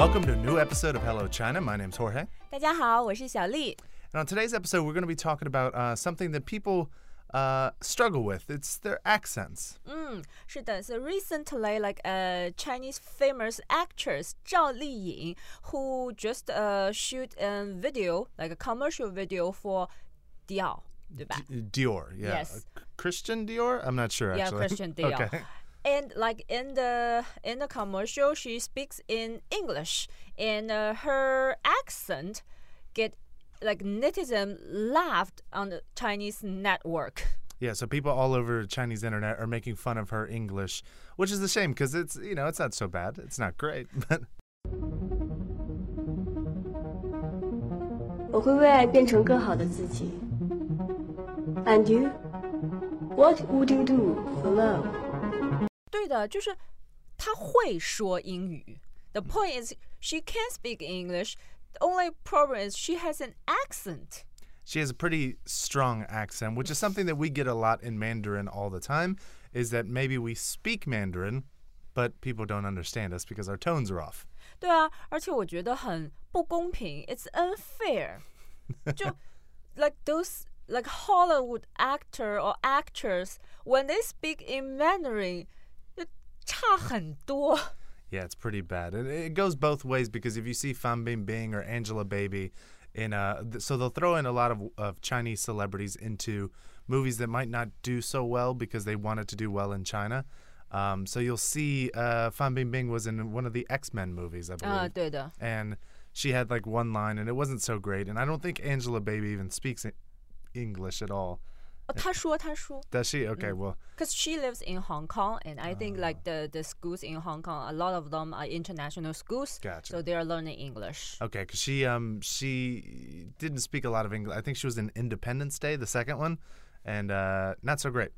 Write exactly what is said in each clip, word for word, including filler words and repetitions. Welcome to a new episode of Hello China. My name's Jorge. 大家好,我是小丽. And on today's episode, we're going to be talking about uh, something that people uh, struggle with. It's their accents. Mm, 是的. So recently, like a Chinese famous actress, Zhao Liying, who just uh, shoot a video, like a commercial video for Dior. Dior, yeah. Yes. Christian Dior? I'm not sure, actually. Yeah, Christian Dior. Okay. And like in the in the commercial, she speaks in English, and uh, her accent get like netizen laughed on the Chinese network. Yeah, so people all over Chinese internet are making fun of her English, which is a shame because it's you know it's not so bad, it's not great, but. 我会为爱变成更好的自己. And you? What would you do for love? 对的,就是她会说英语. The point is, she can speak English. The only problem is she has an accent. She has a pretty strong accent, which is something that we get a lot in Mandarin all the time, is that maybe we speak Mandarin, but people don't understand us because our tones are off. 对啊,而且我觉得很不公平. It's unfair. 就, like those... Like Hollywood actor or actors, when they speak in Mandarin, 差很多. Yeah, it's pretty bad. And it goes both ways because if you see Fan Bingbing or Angela Baby, in uh, th so they'll throw in a lot of, of Chinese celebrities into movies that might not do so well because they wanted to do well in China. Um, so you'll see uh, Fan Bingbing was in one of the X-Men movies, I believe. Uh, 对的. And she had like one line and it wasn't so great. And I don't think Angela Baby even speaks it. English at all. Oh, 她说, 她说. Does she? Okay, well. Because she lives in Hong Kong, and I uh, think like the, the schools in Hong Kong, a lot of them are international schools. Gotcha. So they are learning English. Okay, because she, um, she didn't speak a lot of English. I think she was in Independence Day, the second one, and uh, not so great.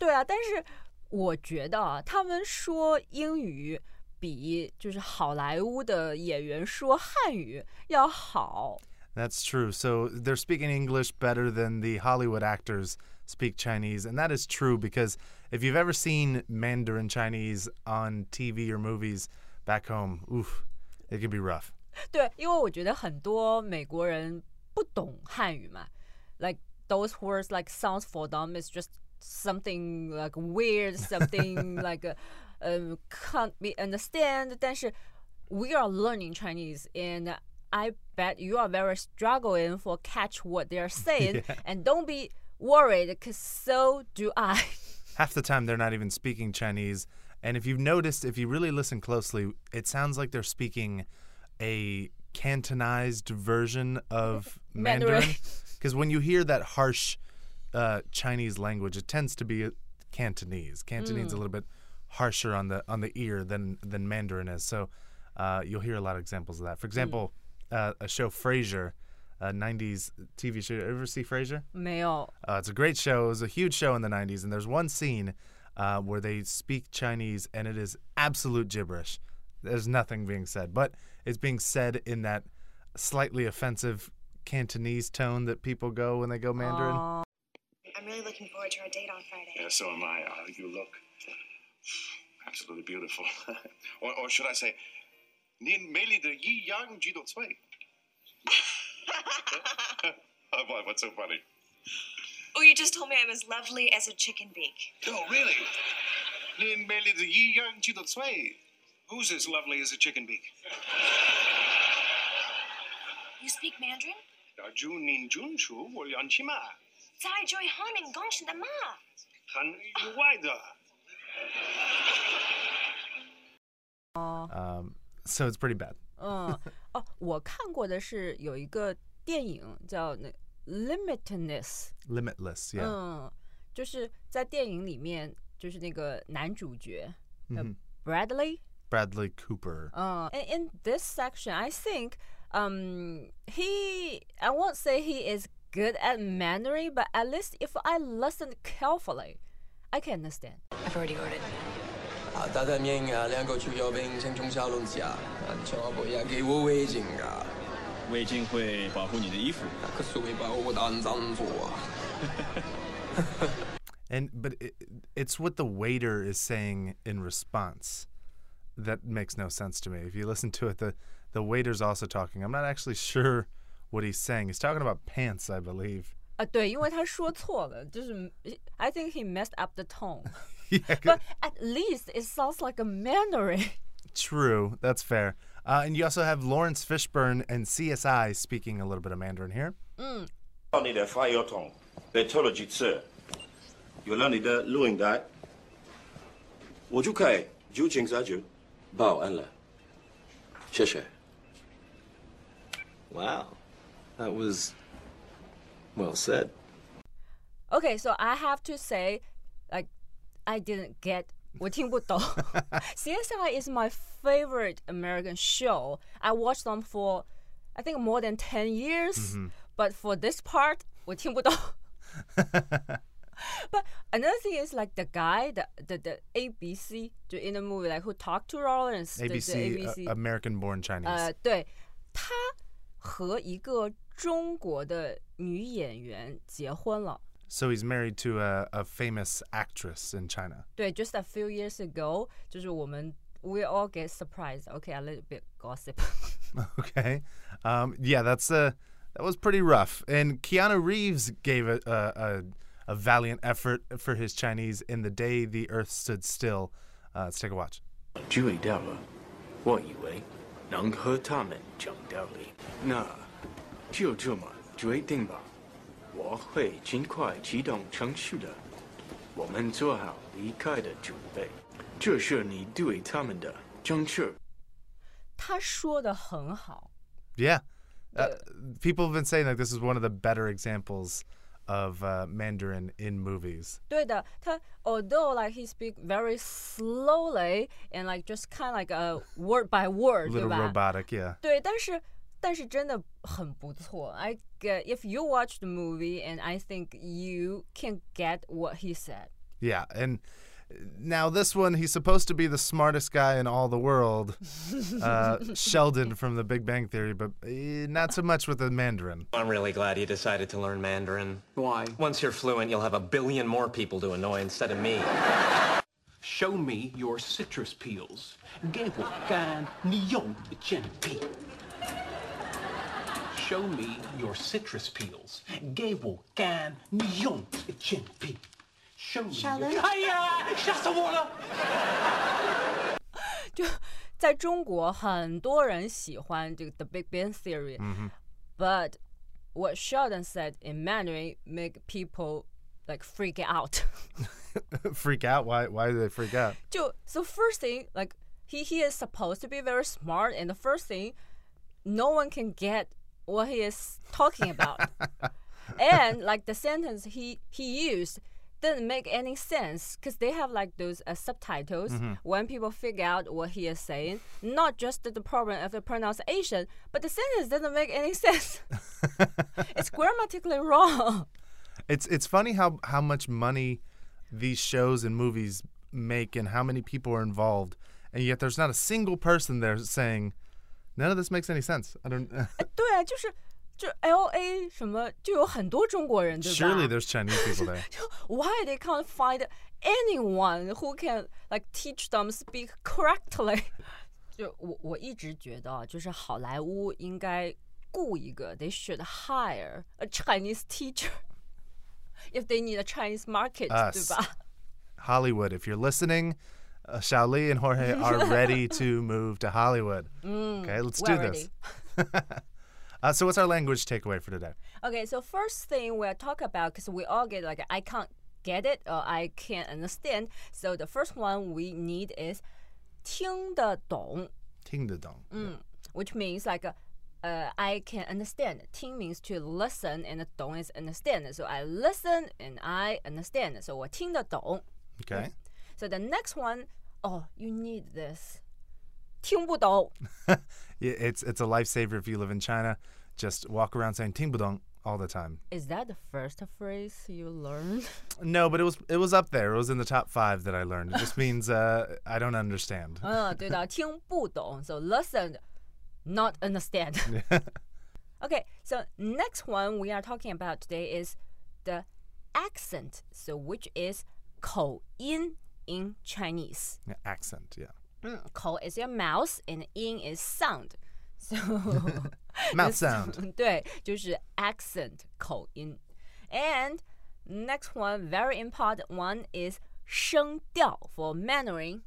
对啊,但是我觉得啊,他们说英语比就是好莱坞的演员说汉语要好。 That's true. So they're speaking English better than the Hollywood actors speak Chinese. And that is true because if you've ever seen Mandarin Chinese on T V or movies back home, oof, it can be rough. 对,因为我觉得很多美国人不懂汉语嘛. Like those words like sounds for them is just something like weird, something like uh, um, can't be understand. 但是 we are learning Chinese in I bet you are very struggling for catch what they're saying. Yeah. And don't be worried because so do I. Half the time they're not even speaking Chinese. And if you've noticed, if you really listen closely, it sounds like they're speaking a Cantonized version of Mandarin. Because when you hear that harsh uh, Chinese language, it tends to be Cantonese. Cantonese is mm. a little bit harsher on the on the ear than, than Mandarin is. So uh, you'll hear a lot of examples of that. For example... Mm. Uh, a show, Frasier, a nineties T V show. Ever see Frasier? No. Uh, it's a great show. It was a huge show in the nineties, and there's one scene uh, where they speak Chinese, and it is absolute gibberish. There's nothing being said, but it's being said in that slightly offensive Cantonese tone that people go when they go Mandarin. Aww. I'm really looking forward to our date on Friday. Yeah, so am I. Uh, you look absolutely beautiful. or, or should I say... What's so funny? Oh, you just told me I'm as lovely as a chicken beak. Oh, really? Who's as lovely as a chicken beak? You speak Mandarin? Um... So it's pretty bad. 嗯,哦,我看过的是有一个电影叫 Limitless. Limitless, yeah. 嗯,就是在电影里面就是那个男主角 Bradley Bradley Cooper. 嗯,and in this section I think um he I won't say he is good at Mandarin, but at least if I listen carefully, I can understand. I've already ordered. And but it, it's what the waiter is saying in response that makes no sense to me. If you listen to it, the, the waiter's also talking. I'm not actually sure what he's saying. He's talking about pants, I believe. Uh, 对, 因为他说错了, 就是, I think he messed up the tone. Yeah, but at least it sounds like a Mandarin. True, that's fair. Uh, and you also have Lawrence Fishburne and C S I speaking a little bit of Mandarin here. Mm. Wow, that was well said. Okay, so I have to say, like, I didn't get. 我听不懂. C S I is my favorite American show. I watched them for, I think, more than ten years. Mm-hmm. But for this part, 我听不懂. But another thing is, like, the guy, the the, the A B C in the movie, like, who talked to Lawrence. A B C, the, the A B C. Uh, American-born Chinese. Uh, 对，他和一个中国的女演员结婚了。 So he's married to a, a famous actress in China. 对, just a few years ago, 就是我们, we all get surprised. Okay, a little bit gossip. Okay. Um, yeah, that's uh, that was pretty rough. And Keanu Reeves gave a, a, a, a valiant effort for his Chinese in The Day the Earth Stood Still. Uh, let's take a watch. 注意到了,我以为能和他们讲道理。那,就这么决定吧。 Yeah, uh, people have been saying that this is one of the better examples of uh, Mandarin in movies. 对的,他, although like he speaks very slowly and like just kind of like a word by word, little robotic, yeah. 对,但是, 但是真的很不错. I get, if you watch the movie, and I think you can get what he said. Yeah, and now this one, he's supposed to be the smartest guy in all the world, uh, Sheldon from The Big Bang Theory, but not so much with the Mandarin. I'm really glad you decided to learn Mandarin. Why? Once you're fluent, you'll have a billion more people to annoy instead of me. Show me your citrus peels. 给我干你用的剑皮. Show me your citrus peels. 给我干你用的剑皮. Show me. Your... 哎呀,吓死我了! 就在中国很多人喜欢这个 The Big Bang Theory. Mm-hmm. But what Sheldon said in Mandarin make people like freak out. Freak out? Why why do they freak out? 就, so first thing, like he he is supposed to be very smart, and the first thing, no one can get what he is talking about. And like the sentence he he used doesn't make any sense because they have like those uh, subtitles. Mm-hmm. When people figure out what he is saying, not just the, the problem of the pronunciation, but the sentence doesn't make any sense. It's grammatically wrong. It's it's funny how, how much money these shows and movies make and how many people are involved, and yet there's not a single person there saying, none of this makes any sense. I don't. 对啊，就是就 L A 什么就有很多中国人，对吧？ Surely there's Chinese people there. Why they can't find anyone who can like teach them speak correctly? 就我我一直觉得啊，就是好莱坞应该雇一个 they should hire a Chinese teacher if they need a Chinese market, 对吧？ Hollywood, if you're listening. Uh, Shaoli and Jorge are ready to move to Hollywood. Mm, okay, let's do this. uh, so what's our language takeaway for today? Okay, so first thing we'll talk about, because we all get like, I can't get it or I can't understand. So the first one we need is 听得懂. 听得懂. Mm, yeah. Which means like, uh, uh, I can understand. 听 means to listen and 懂 is understand. So I listen and I understand. So 我听得懂. Okay. Mm. So the next one, oh, you need this. 听不懂. It's it's a lifesaver if you live in China. Just walk around saying 听不懂 all the time. Is that the first phrase you learned? No, but it was it was up there. It was in the top five that I learned. It just means uh, I don't understand. 嗯,对的,听不懂. So listen, not understand. Okay, so next one we are talking about today is the accent. So which is 口音. In Chinese. Yeah, accent, yeah. Mm,口 is your mouth and in is sound. So mouth sound. 对，就是 accent 口音。And next one, very important one is 声调 for Mandarin.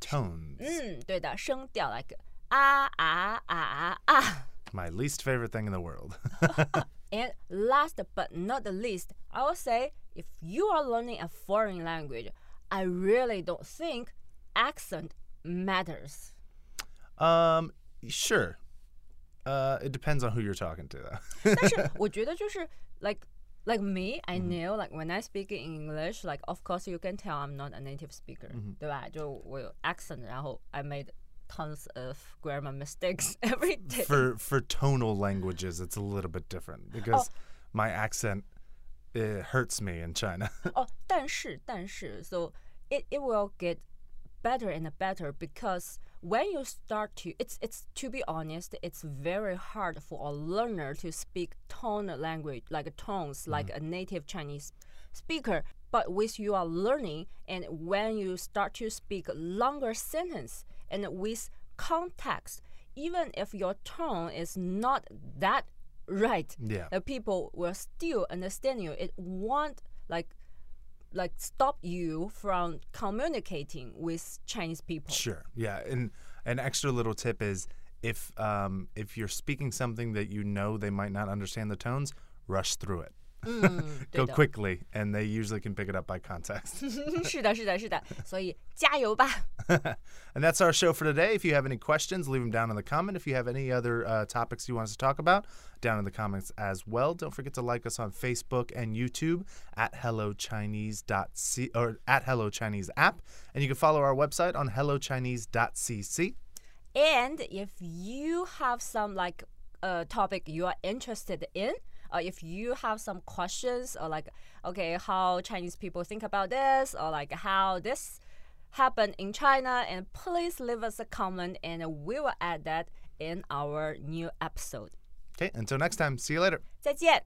Tones. 嗯，对的，声调 like 啊啊啊啊啊。My least favorite thing in the world. And last but not the least, I will say if you are learning a foreign language, I really don't think accent matters. Um, sure. Uh, it depends on who you're talking to, though. 但是我觉得就是 like like me, I know like when I speak in English, like of course you can tell I'm not a native speaker, 对吧？就我有 accent, 然后 I made tons of grammar mistakes every day. For for tonal languages, it's a little bit different because oh. my accent it hurts me in China. oh, 但是但是 so it it will get better and better because when you start to it's it's to be honest, it's very hard for a learner to speak tone language like tones like mm. a native Chinese speaker. But with you are learning and when you start to speak longer sentence. And with context, even if your tone is not that right, yeah. the people will still understand you. It won't like like stop you from communicating with Chinese people. Sure, yeah. And an extra little tip is if um, if you're speaking something that you know they might not understand the tones, rush through it. Mm, Go quickly, and they usually can pick it up by context. 是的,是的,是的。所以加油吧。And that's our show for today. If you have any questions, leave them down in the comment. If you have any other uh, topics you want us to talk about, down in the comments as well. Don't forget to like us on Facebook and YouTube at hello chinese dot c c or at HelloChinese app. And you can follow our website on hello chinese dot c c. And if you have some like uh, topic you are interested in, Uh, if you have some questions or like, okay, how Chinese people think about this or like how this happened in China, and please leave us a comment and we will add that in our new episode. Okay, until next time. See you later. 再见.